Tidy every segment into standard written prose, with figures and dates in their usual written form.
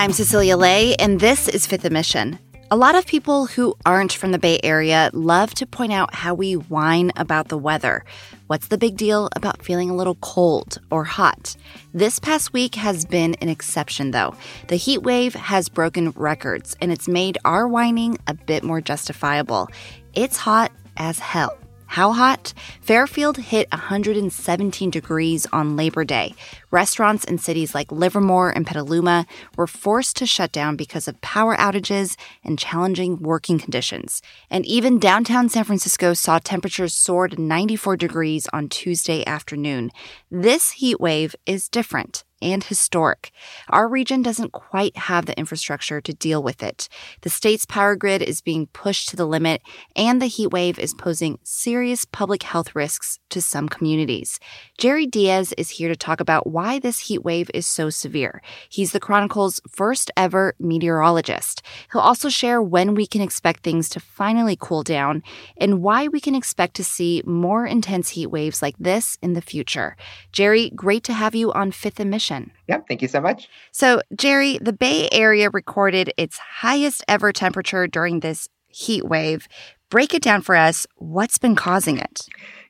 I'm Cecilia Lay, and this is Fifth Emission. A lot of people who aren't from the Bay Area love to point out how we whine about the weather. What's the big deal about feeling a little cold or hot? This past week has been an exception, though. The heat wave has broken records, and it's made our whining a bit more justifiable. It's hot as hell. How hot? Fairfield hit 117 degrees on Labor Day. Restaurants in cities like Livermore and Petaluma were forced to shut down because of power outages and challenging working conditions. And even downtown San Francisco saw temperatures soar to 94 degrees on Tuesday afternoon. This heat wave is different and historic. Our region doesn't quite have the infrastructure to deal with it. The state's power grid is being pushed to the limit, and the heat wave is posing serious public health risks to some communities. Jerry Diaz is here to talk about why this heat wave is so severe. He's the Chronicle's first ever meteorologist. He'll also share when we can expect things to finally cool down and why we can expect to see more intense heat waves like this in the future. Jerry, great to have you on Fifth Emission. Yeah, thank you so much. So, Jerry, the Bay Area recorded its highest ever temperature during this heat wave. Break it down for us. What's been causing it?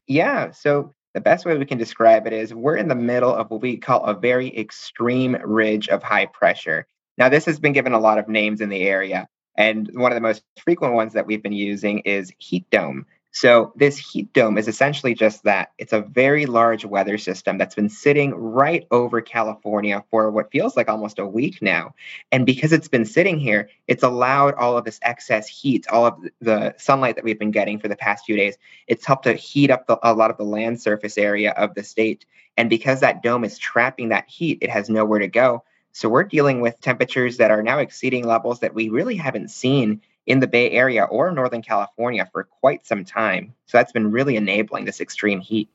Yeah, so the best way we can describe it is we're in the middle of what we call a very extreme ridge of high pressure. Now, this has been given a lot of names in the area, and one of the most frequent ones that we've been using is heat dome. So this heat dome is essentially just that. It's a very large weather system that's been sitting right over California for what feels like almost a week now. And because it's been sitting here, it's allowed all of this excess heat, all of the sunlight that we've been getting for the past few days. It's helped to heat up a lot of the land surface area of the state. And because that dome is trapping that heat, it has nowhere to go. So we're dealing with temperatures that are now exceeding levels that we really haven't seen in the Bay Area or Northern California for quite some time. So that's been really enabling this extreme heat.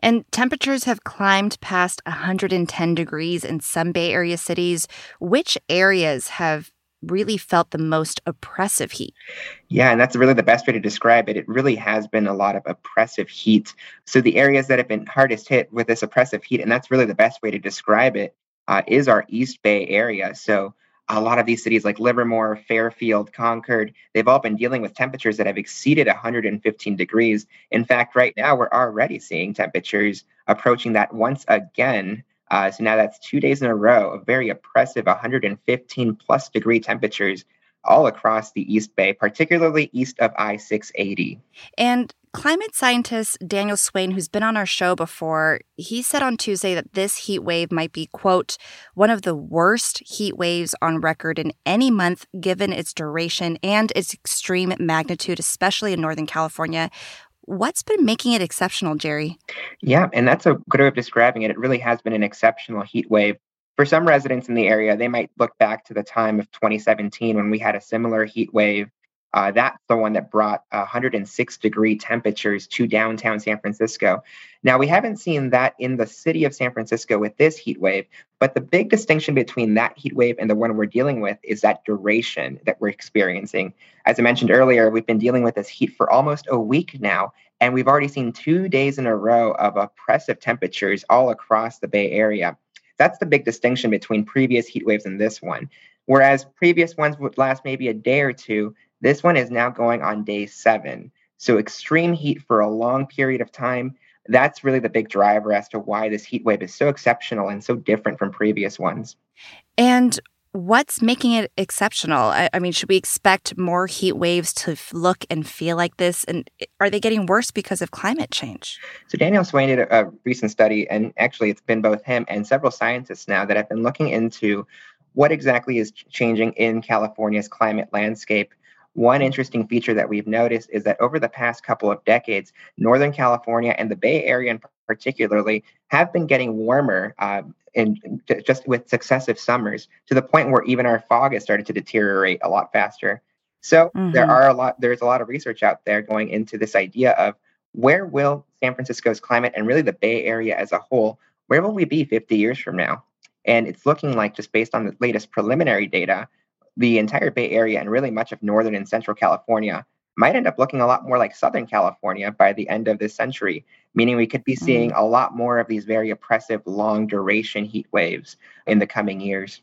And temperatures have climbed past 110 degrees in some Bay Area cities. Which areas have really felt the most oppressive heat? Yeah, and that's really the best way to describe it. It really has been a lot of oppressive heat. So the areas that have been hardest hit with this oppressive heat, and that's really the best way to describe it, is our East Bay Area. So a lot of these cities like Livermore, Fairfield, Concord, they've all been dealing with temperatures that have exceeded 115 degrees. In fact, right now, we're already seeing temperatures approaching that once again. So now that's 2 days in a row of very oppressive 115 plus degree temperatures all across the East Bay, particularly east of I-680. And climate scientist Daniel Swain, who's been on our show before, he said on Tuesday that this heat wave might be, quote, one of the worst heat waves on record in any month, given its duration and its extreme magnitude, especially in Northern California. What's been making it exceptional, Jerry? Yeah, and that's a good way of describing it. It really has been an exceptional heat wave. For some residents in the area, they might look back to the time of 2017 when we had a similar heat wave. That's the one that brought 106-degree temperatures to downtown San Francisco. Now, we haven't seen that in the city of San Francisco with this heat wave, but the big distinction between that heat wave and the one we're dealing with is that duration that we're experiencing. As I mentioned earlier, we've been dealing with this heat for almost a week now, and we've already seen 2 days in a row of oppressive temperatures all across the Bay Area. That's the big distinction between previous heat waves and this one. Whereas previous ones would last maybe a day or two, this one is now going on day 7. So extreme heat for a long period of time, that's really the big driver as to why this heat wave is so exceptional and so different from previous ones. And what's making it exceptional? I mean, should we expect more heat waves to look and feel like this? And are they getting worse because of climate change? So Daniel Swain did a recent study, and actually it's been both him and several scientists now that have been looking into what exactly is changing in California's climate landscape. One interesting feature that we've noticed is that over the past couple of decades, Northern California and the Bay Area in particularly have been getting warmer just with successive summers, to the point where even our fog has started to deteriorate a lot faster. So there's a lot of research out there going into this idea of where will San Francisco's climate and really the Bay Area as a whole, where will we be 50 years from now? And it's looking like, just based on the latest preliminary data, the entire Bay Area and really much of Northern and Central California might end up looking a lot more like Southern California by the end of this century, meaning we could be seeing a lot more of these very oppressive, long duration heat waves in the coming years.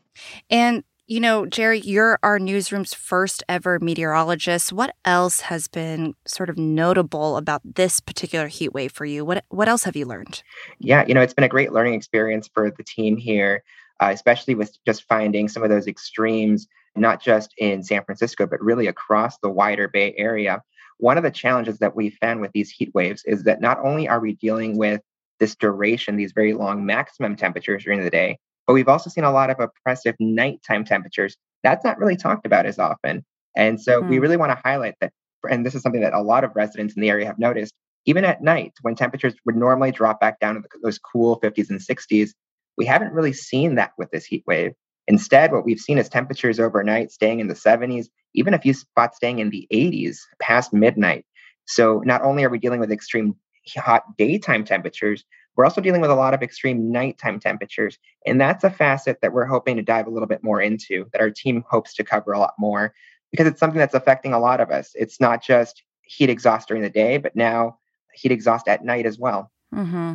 And You know, Jerry, you're our newsroom's first ever meteorologist. What else has been sort of notable about this particular heat wave for you? What else have you learned? Yeah, you know, it's been a great learning experience for the team here, especially with just finding some of those extremes, not just in San Francisco, but really across the wider Bay Area. One of the challenges that we found with these heat waves is that not only are we dealing with this duration, these very long maximum temperatures during the day, but we've also seen a lot of oppressive nighttime temperatures. That's not really talked about as often. And so we really want to highlight that, and this is something that a lot of residents in the area have noticed, even at night, when temperatures would normally drop back down to those cool 50s and 60s, we haven't really seen that with this heat wave. Instead, what we've seen is temperatures overnight staying in the 70s, even a few spots staying in the 80s past midnight. So not only are we dealing with extreme hot daytime temperatures, we're also dealing with a lot of extreme nighttime temperatures. And that's a facet that we're hoping to dive a little bit more into, that our team hopes to cover a lot more, because it's something that's affecting a lot of us. It's not just heat exhaust during the day, but now heat exhaust at night as well. Mm-hmm.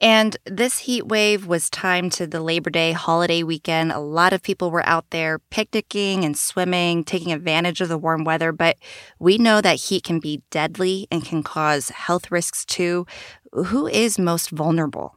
And this heat wave was timed to the Labor Day holiday weekend. A lot of people were out there picnicking and swimming, taking advantage of the warm weather. But we know that heat can be deadly and can cause health risks too. Who is most vulnerable?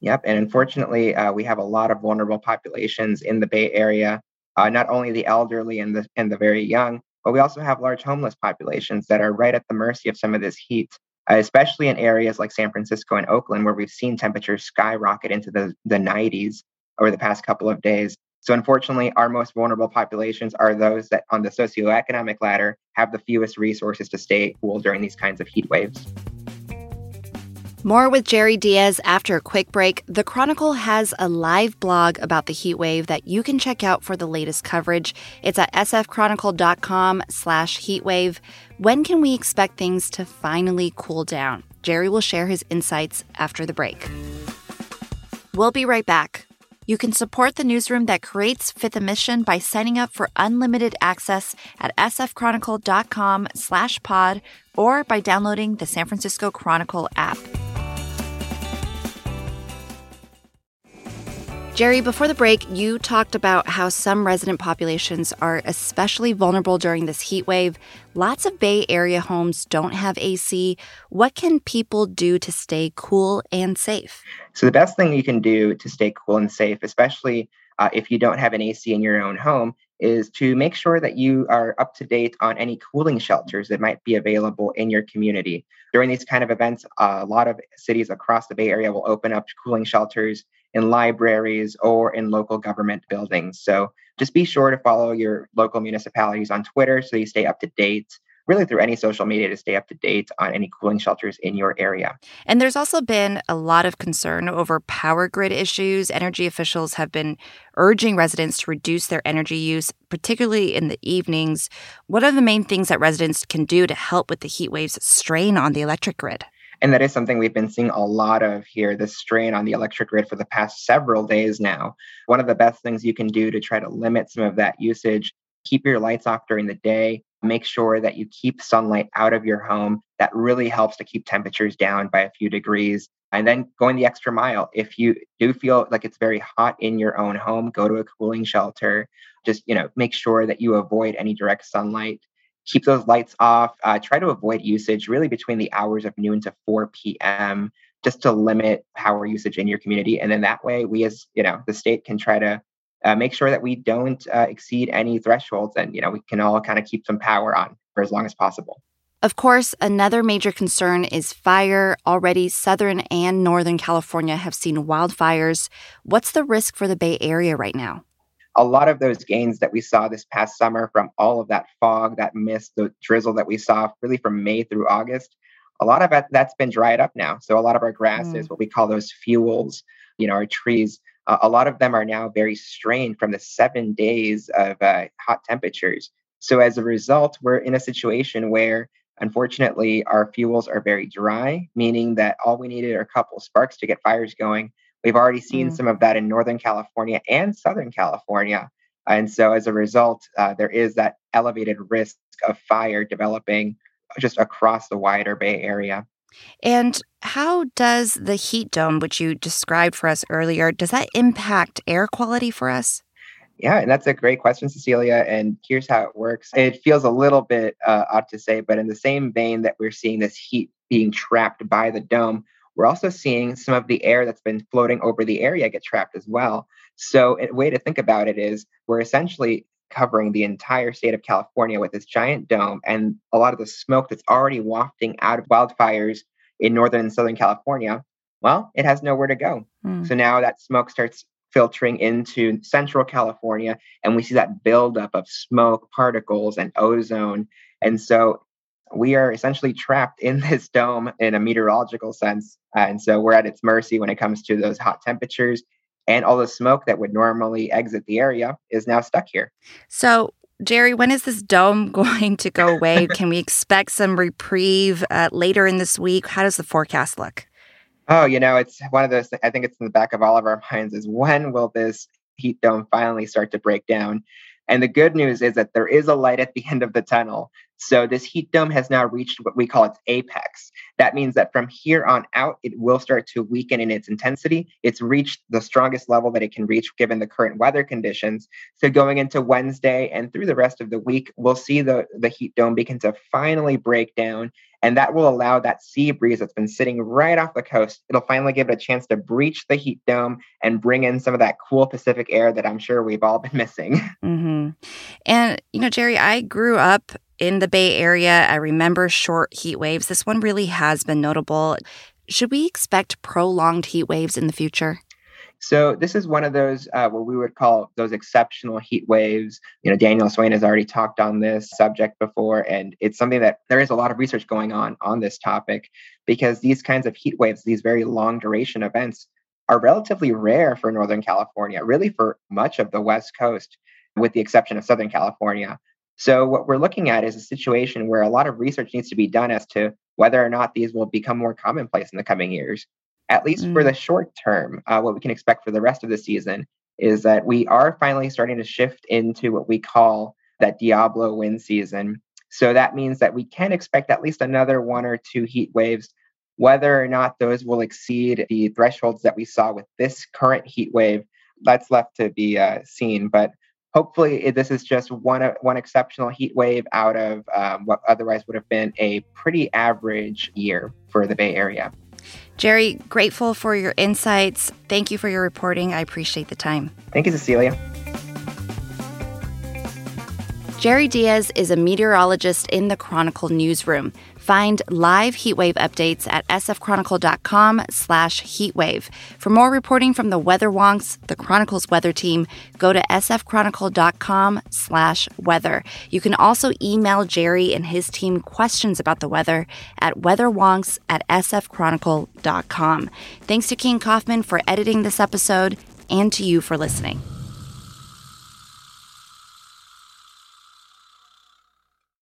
Yep. And unfortunately, we have a lot of vulnerable populations in the Bay Area, not only the elderly and the very young, but we also have large homeless populations that are right at the mercy of some of this heat. Especially in areas like San Francisco and Oakland, where we've seen temperatures skyrocket into the 90s over the past couple of days. So unfortunately, our most vulnerable populations are those that on the socioeconomic ladder have the fewest resources to stay cool during these kinds of heat waves. More with Jerry Diaz after a quick break. The Chronicle has a live blog about the heat wave that you can check out for the latest coverage. It's at sfchronicle.com/heatwave. When can we expect things to finally cool down? Jerry will share his insights after the break. We'll be right back. You can support the newsroom that creates Fifth Emission by signing up for unlimited access at sfchronicle.com/pod or by downloading the San Francisco Chronicle app. Jerry, before the break, you talked about how some resident populations are especially vulnerable during this heat wave. Lots of Bay Area homes don't have AC. What can people do to stay cool and safe? So the best thing you can do to stay cool and safe, especially if you don't have an AC in your own home, is to make sure that you are up to date on any cooling shelters that might be available in your community. During these kind of events, a lot of cities across the Bay Area will open up cooling shelters in libraries or in local government buildings. So just be sure to follow your local municipalities on Twitter so you stay up to date, really through any social media, to stay up to date on any cooling shelters in your area. And there's also been a lot of concern over power grid issues. Energy officials have been urging residents to reduce their energy use, particularly in the evenings. What are the main things that residents can do to help with the heat wave's strain on the electric grid? And that is something we've been seeing a lot of here, this strain on the electric grid for the past several days now. One of the best things you can do to try to limit some of that usage, keep your lights off during the day, make sure that you keep sunlight out of your home. That really helps to keep temperatures down by a few degrees. And then going the extra mile. If you do feel like it's very hot in your own home, go to a cooling shelter. Just, you know, make sure that you avoid any direct sunlight. Keep those lights off. Try to avoid usage really between the hours of noon to 4 p.m. just to limit power usage in your community. And then that way, we as, you know, the state can try to make sure that we don't exceed any thresholds. And, you know, we can all kind of keep some power on for as long as possible. Of course, another major concern is fire. Already, Southern and Northern California have seen wildfires. What's the risk for the Bay Area right now? A lot of those gains that we saw this past summer from all of that fog, that mist, the drizzle that we saw really from May through August, a lot of that's been dried up now. So a lot of our grasses, what we call those fuels, you know, our trees, a lot of them are now very strained from the 7 days of hot temperatures. So as a result, we're in a situation where, unfortunately, our fuels are very dry, meaning that all we needed are a couple sparks to get fires going. We've already seen some of that in Northern California and Southern California. And so as a result, there is that elevated risk of fire developing just across the wider Bay Area. And how does the heat dome, which you described for us earlier, does that impact air quality for us? Yeah, and that's a great question, Cecilia. And here's how it works. It feels a little bit odd to say, but in the same vein that we're seeing this heat being trapped by the dome, we're also seeing some of the air that's been floating over the area get trapped as well. So a way to think about it is we're essentially covering the entire state of California with this giant dome, and a lot of the smoke that's already wafting out of wildfires in Northern and Southern California, well, it has nowhere to go. So now that smoke starts filtering into Central California, and we see that buildup of smoke, particles, and ozone. And so we are essentially trapped in this dome in a meteorological sense. And so we're at its mercy when it comes to those hot temperatures, and all the smoke that would normally exit the area is now stuck here. So, Jerry, when is this dome going to go away? Can we expect some reprieve later in this week? How does the forecast look? Oh, you know, it's one of those things, I think it's in the back of all of our minds, is when will this heat dome finally start to break down? And the good news is that there is a light at the end of the tunnel. So this heat dome has now reached what we call its apex. That means that from here on out, it will start to weaken in its intensity. It's reached the strongest level that it can reach given the current weather conditions. So going into Wednesday and through the rest of the week, we'll see the heat dome begin to finally break down. And that will allow that sea breeze that's been sitting right off the coast, it'll finally give it a chance to breach the heat dome and bring in some of that cool Pacific air that I'm sure we've all been missing. Mm-hmm. And, you know, Jerry, I grew up in the Bay Area. I remember short heat waves. This one really has been notable. Should we expect prolonged heat waves in the future? So this is one of those what we would call those exceptional heat waves. You know, Daniel Swain has already talked on this subject before, and it's something that there is a lot of research going on this topic, because these kinds of heat waves, these very long duration events, are relatively rare for Northern California, really for much of the West Coast, with the exception of Southern California. So what we're looking at is a situation where a lot of research needs to be done as to whether or not these will become more commonplace in the coming years. At least for the short term, what we can expect for the rest of the season is that we are finally starting to shift into what we call that Diablo wind season. So that means that we can expect at least another one or two heat waves. Whether or not those will exceed the thresholds that we saw with this current heat wave, that's left to be seen. But hopefully this is just one exceptional heat wave out of what otherwise would have been a pretty average year for the Bay Area. Jerry, grateful for your insights. Thank you for your reporting. I appreciate the time. Thank you, Cecilia. Jerry Diaz is a meteorologist in the Chronicle newsroom. Find live heatwave updates at sfchronicle.com/heatwave. For more reporting from the Weather Wonks, the Chronicle's weather team, go to sfchronicle.com/weather. You can also email Jerry and his team questions about the weather at weatherwonks@sfchronicle.com. Thanks to King Kaufman for editing this episode, and to you for listening.